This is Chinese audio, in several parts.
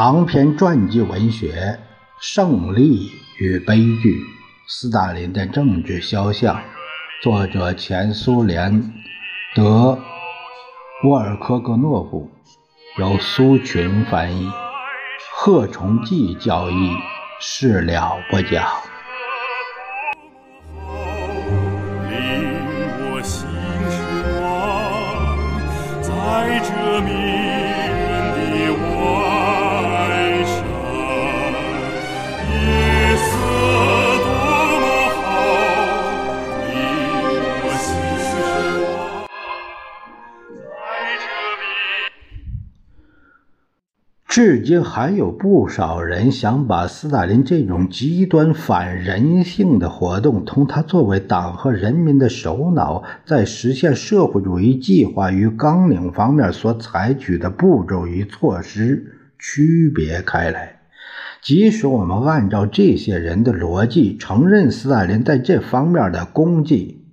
长篇传记文学《胜利与悲剧：斯大林的政治肖像》，作者前苏联德沃尔科格诺夫，由苏群翻译，贺崇济教译，事了不讲。在这迷人的晚上，夜色多么好，你我心上。至今还有不少人想把斯大林这种极端反人性的活动，同他作为党和人民的首脑在实现社会主义计划与纲领方面所采取的步骤与措施区别开来。即使我们按照这些人的逻辑承认斯大林在这方面的功绩，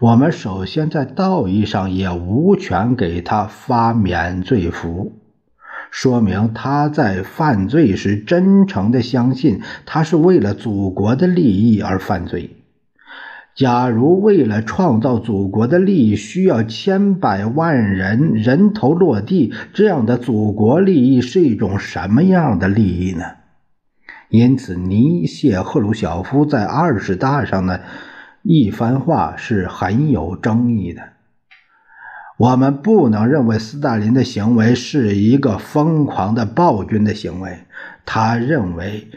我们首先在道义上也无权给他发免罪符，说明他在犯罪时真诚地相信他是为了祖国的利益而犯罪。假如为了创造祖国的利益需要千百万人人头落地，这样的祖国利益是一种什么样的利益呢？因此尼谢赫鲁晓夫在20大上的一番话是很有争议的。我们不能认为斯大林的行为是一个疯狂的暴君的行为。他认为，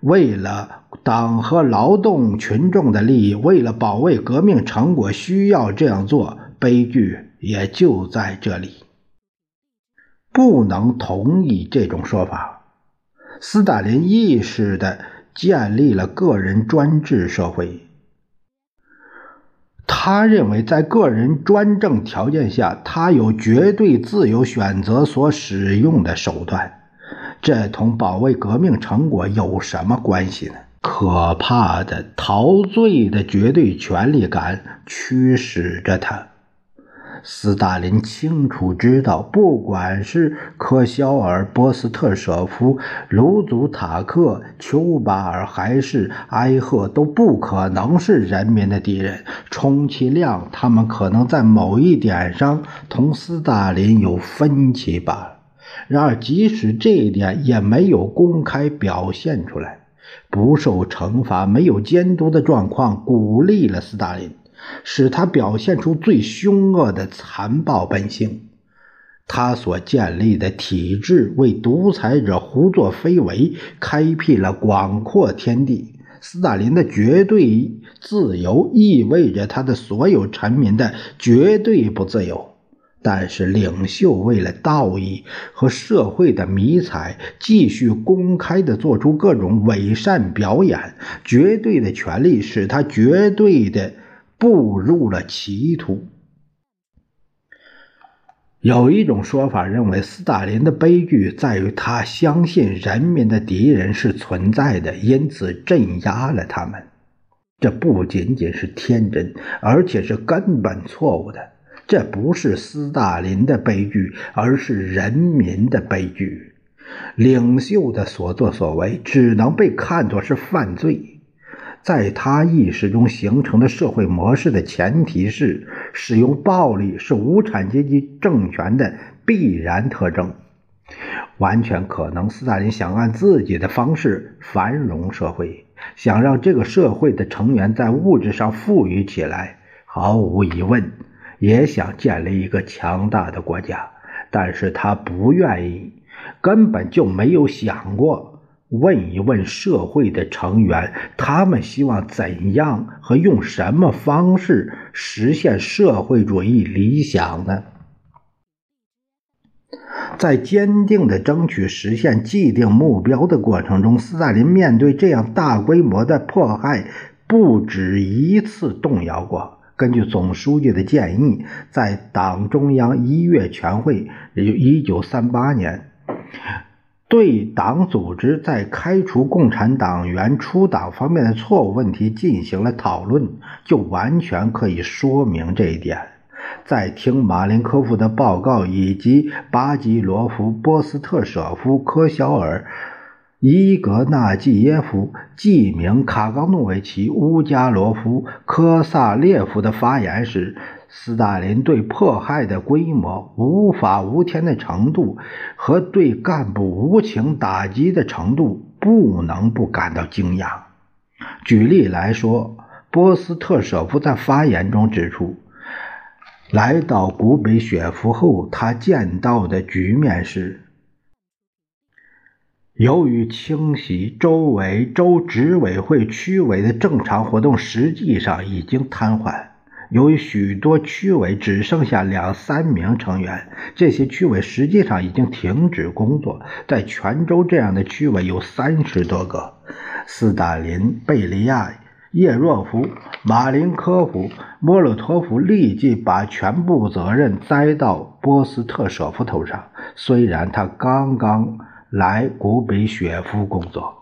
为了党和劳动群众的利益，为了保卫革命成果，需要这样做。悲剧也就在这里。不能同意这种说法。斯大林意识地建立了个人专制社会。他认为在个人专政条件下，他有绝对自由选择所使用的手段，这同保卫革命成果有什么关系呢？可怕的陶醉的绝对权力感驱使着他。斯大林清楚知道，不管是科肖尔、波斯特舍夫、卢祖塔克、丘巴尔还是埃赫，都不可能是人民的敌人。充其量他们可能在某一点上同斯大林有分歧罢了，然而即使这一点也没有公开表现出来。不受惩罚、没有监督的状况鼓励了斯大林，使他表现出最凶恶的残暴本性。他所建立的体制为独裁者胡作非为开辟了广阔天地。斯大林的绝对自由意味着他的所有臣民的绝对不自由。但是领袖为了道义和社会的迷彩，继续公开地做出各种伪善表演。绝对的权力使他绝对的步入了歧途。有一种说法认为，斯大林的悲剧在于他相信人民的敌人是存在的，因此镇压了他们。这不仅仅是天真，而且是根本错误的。这不是斯大林的悲剧，而是人民的悲剧。领袖的所作所为只能被看作是犯罪。在他意识中形成的社会模式的前提是，使用暴力是无产阶级政权的必然特征。完全可能斯大林想按自己的方式繁荣社会，想让这个社会的成员在物质上富裕起来，毫无疑问也想建立一个强大的国家，但是他不愿意，根本就没有想过问一问社会的成员，他们希望怎样和用什么方式实现社会主义理想呢？在坚定地争取实现既定目标的过程中，斯大林面对这样大规模的迫害不止一次动摇过。根据总书记的建议，在党中央1月全会，也就1938年，对党组织在开除共产党员出党方面的错误问题进行了讨论，就完全可以说明这一点。在听马林科夫的报告以及巴吉罗夫、波斯特舍夫、科肖尔、伊格纳季耶夫、季明、卡冈诺维奇、乌加罗夫、科萨列夫的发言时，斯大林对迫害的规模、无法无天的程度和对干部无情打击的程度不能不感到惊讶。举例来说，波斯特舍夫在发言中指出，来到古北雪夫后他见到的局面是，由于清洗州执委会区委的正常活动实际上已经瘫痪，由于许多区委只剩下2-3名成员，这些区委实际上已经停止工作。在全州这样的区委有30多个。斯大林、贝利亚、叶若夫、马林科夫、莫洛托夫立即把全部责任栽到波斯特舍夫头上，虽然他刚刚来古北雪夫工作。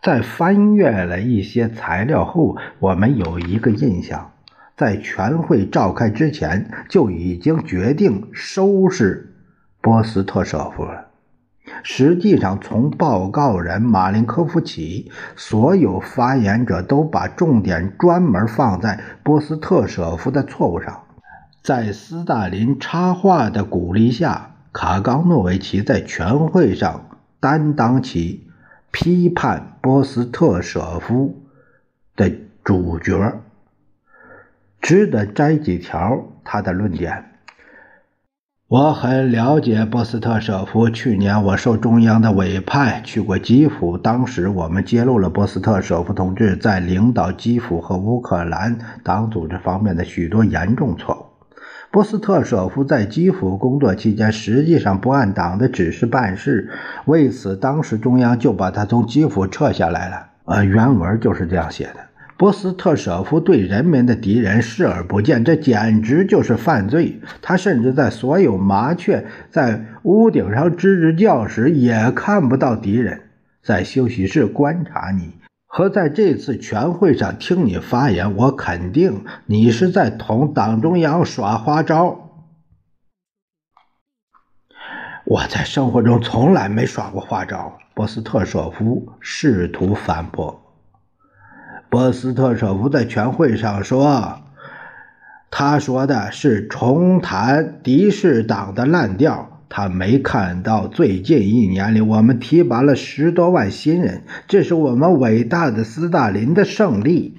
在翻阅了一些材料后，我们有一个印象，在全会召开之前就已经决定收拾波斯特舍夫了。实际上，从报告人马林科夫起，所有发言者都把重点专门放在波斯特舍夫的错误上。在斯大林插话的鼓励下，卡冈诺维奇在全会上担当起批判波斯特舍夫的主角。值得摘几条他的论点。我很了解波斯特舍夫，去年我受中央的委派去过基辅，当时我们揭露了波斯特舍夫同志在领导基辅和乌克兰党组织方面的许多严重错误。波斯特舍夫在基辅工作期间实际上不按党的指示办事，为此当时中央就把他从基辅撤下来了。原文就是这样写的。波斯特舍夫对人民的敌人视而不见，这简直就是犯罪。他甚至在所有麻雀在屋顶上吱吱叫时也看不到敌人。在休息室观察你和在这次全会上听你发言，我肯定你是在同党中央耍花招。我在生活中从来没耍过花招，波斯特舍夫试图反驳。波斯特舍夫在全会上说，他说的是重弹敌视党的烂调。他没看到最近1年里我们提拔了10多万新人，这是我们伟大的斯大林的胜利。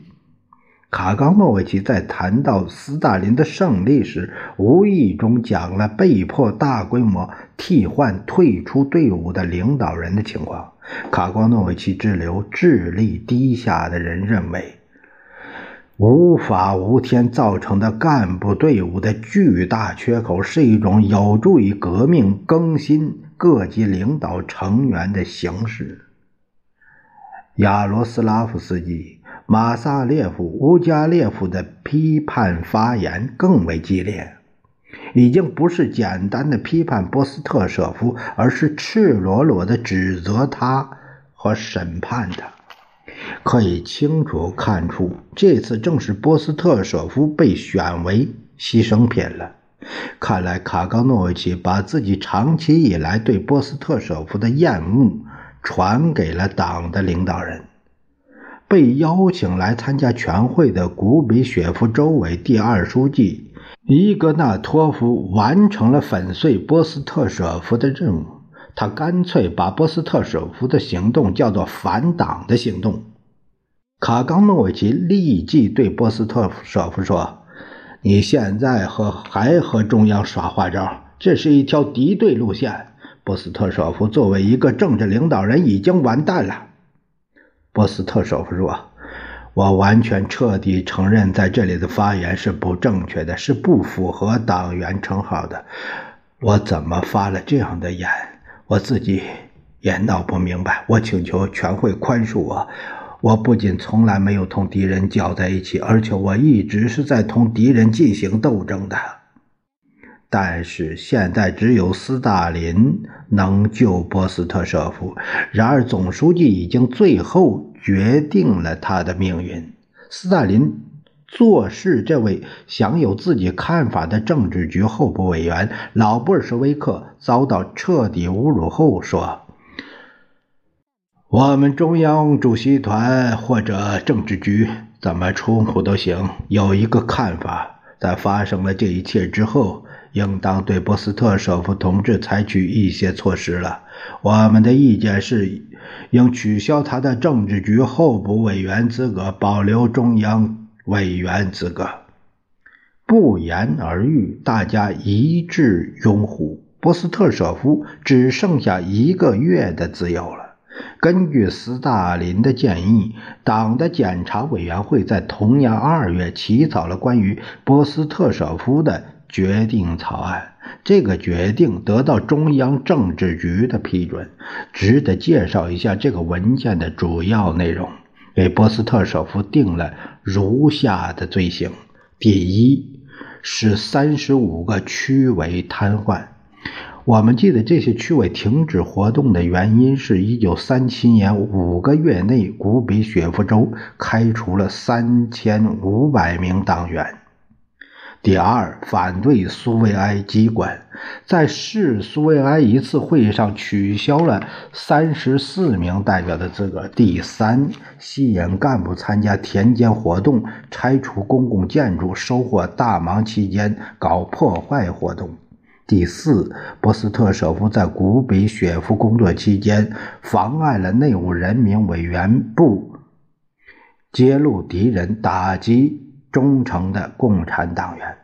卡冈诺维奇在谈到斯大林的胜利时，无意中讲了被迫大规模替换退出队伍的领导人的情况。卡冈诺维奇之流智力低下的人认为，无法无天造成的干部队伍的巨大缺口是一种有助于革命更新各级领导成员的形式。亚罗斯拉夫斯基、马萨列夫、乌加列夫的批判发言更为激烈，已经不是简单的批判波斯特舍夫，而是赤裸裸的指责他和审判他。可以清楚看出，这次正是波斯特舍夫被选为牺牲品了。看来卡冈诺维奇把自己长期以来对波斯特舍夫的厌恶传给了党的领导人。被邀请来参加全会的古比雪夫州委第2书记伊格纳托夫完成了粉碎波斯特舍夫的任务。他干脆把波斯特舍夫的行动叫做反党的行动。卡冈诺维奇立即对波斯特舍夫说，你现在还和中央耍花招，这是一条敌对路线。波斯特舍夫作为一个政治领导人已经完蛋了。波斯特舍夫说，我完全彻底承认在这里的发言是不正确的，是不符合党员称号的。我怎么发了这样的言，我自己也闹不明白，我请求全会宽恕我。我不仅从来没有同敌人搅在一起，而且我一直是在同敌人进行斗争的。但是现在只有斯大林能救波斯特舍夫，然而总书记已经最后决定了他的命运。斯大林坐视这位享有自己看法的政治局候补委员老布尔什维克遭到彻底侮辱后说：“我们中央主席团或者政治局怎么称呼都行，有一个看法，在发生了这一切之后，应当对波斯特舍夫同志采取一些措施了。我们的意见是应取消他的政治局候补委员资格，保留中央委员资格。”不言而喻，大家一致拥护。波斯特舍夫只剩下1个月的自由了。根据斯大林的建议，党的检查委员会在同年2月起草了关于波斯特舍夫的决定草案。这个决定得到中央政治局的批准。值得介绍一下这个文件的主要内容，给波斯特舍夫定了如下的罪行：第一，使35个区委瘫痪。我们记得这些区委停止活动的原因是1937年5个月内古比雪夫州开除了3500名党员。第二，反对苏维埃机关。在市苏维埃一次会议上取消了34名代表的资格。第三，吸引干部参加田间活动，拆除公共建筑，收获大忙期间搞破坏活动。第四，波斯特舍夫在古比雪夫工作期间妨碍了内务人民委员部揭露敌人，打击忠诚的共产党员。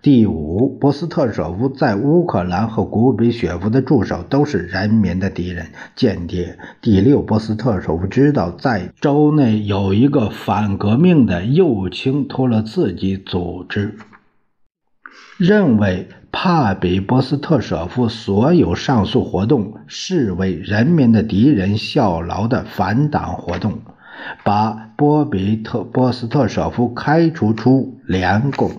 第五，波斯特舍夫在乌克兰和古比雪夫的助手都是人民的敌人、间谍。第六，波斯特舍夫知道在州内有一个反革命的右倾托洛茨基组织，认为帕比波斯特舍夫所有上述活动是为人民的敌人效劳的反党活动，把波斯特舍夫开除出联共。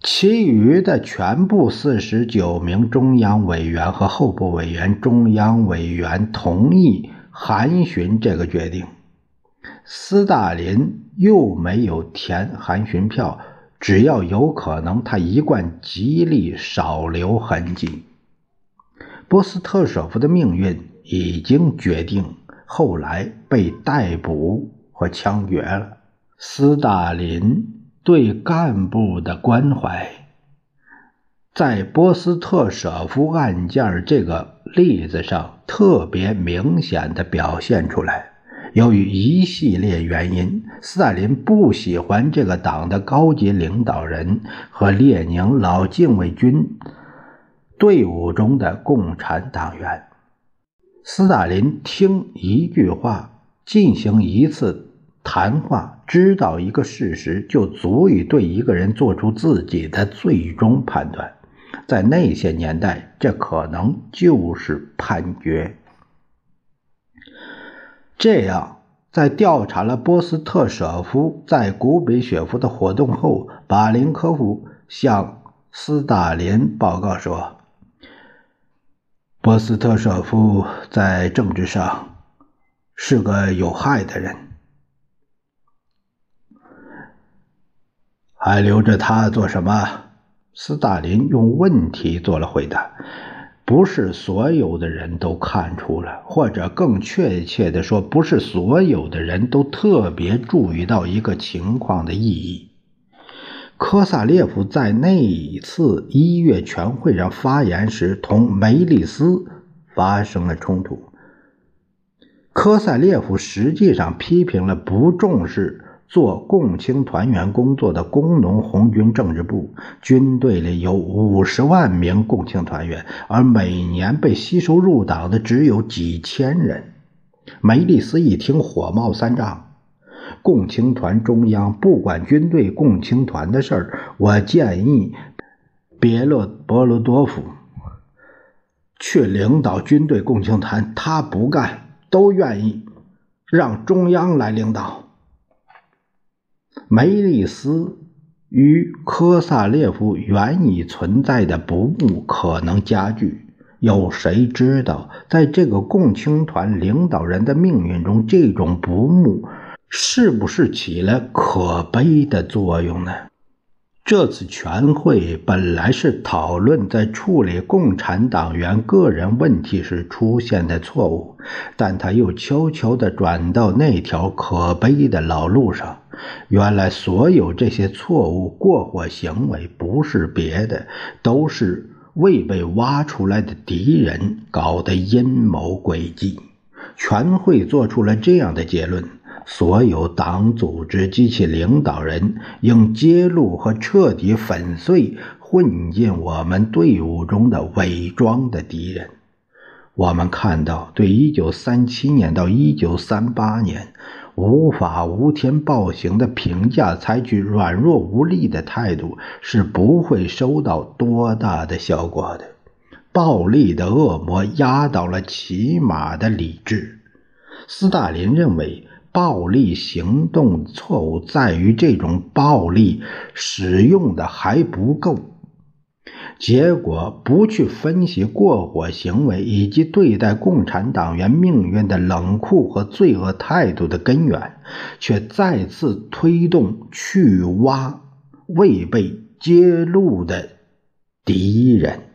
其余的全部49名中央委员和候补委员，中央委员同意函询这个决定。斯大林又没有填函询票，只要有可能，他一贯极力少留痕迹。波斯特舍夫的命运已经决定，后来被逮捕和枪决了。斯大林对干部的关怀，在波斯特舍夫案件这个例子上特别明显地表现出来。由于一系列原因，斯大林不喜欢这个党的高级领导人和列宁老禁卫军队伍中的共产党员。斯大林听一句话，进行一次谈话，知道一个事实，就足以对一个人做出自己的最终判断。在那些年代，这可能就是判决。这样，在调查了波斯特舍夫在古比雪夫的活动后，巴林科夫向斯大林报告说，波斯特舍夫在政治上是个有害的人，还留着他做什么？斯大林用问题做了回答。不是所有的人都看出了，或者更确切地说，不是所有的人都特别注意到一个情况的意义。科萨列夫在那一次1月全会上发言时，同梅利斯发生了冲突。科萨列夫实际上批评了不重视做共青团员工作的工农红军政治部。军队里有50万名共青团员，而每年被吸收入党的只有几千人。梅利斯一听火冒三丈，共青团中央不管军队共青团的事儿，我建议伯罗多夫去领导军队共青团，他不干，都愿意让中央来领导。梅利斯与科萨列夫原已存在的不睦可能加剧。有谁知道，在这个共青团领导人的命运中，这种不睦是不是起了可悲的作用呢？这次全会本来是讨论在处理共产党员个人问题时出现的错误，但他又悄悄地转到那条可悲的老路上。原来所有这些错误过火行为不是别的，都是未被挖出来的敌人搞的阴谋诡计。全会做出了这样的结论：所有党组织及其领导人应揭露和彻底粉碎混进我们队伍中的伪装的敌人。我们看到，对1937年到1938年无法无天暴行的评价采取软弱无力的态度是不会收到多大的效果的。暴力的恶魔压倒了骑马的理智。斯大林认为暴力行动错误在于这种暴力使用的还不够。结果不去分析过火行为以及对待共产党员命运的冷酷和罪恶态度的根源，却再次推动去挖未被揭露的敌人。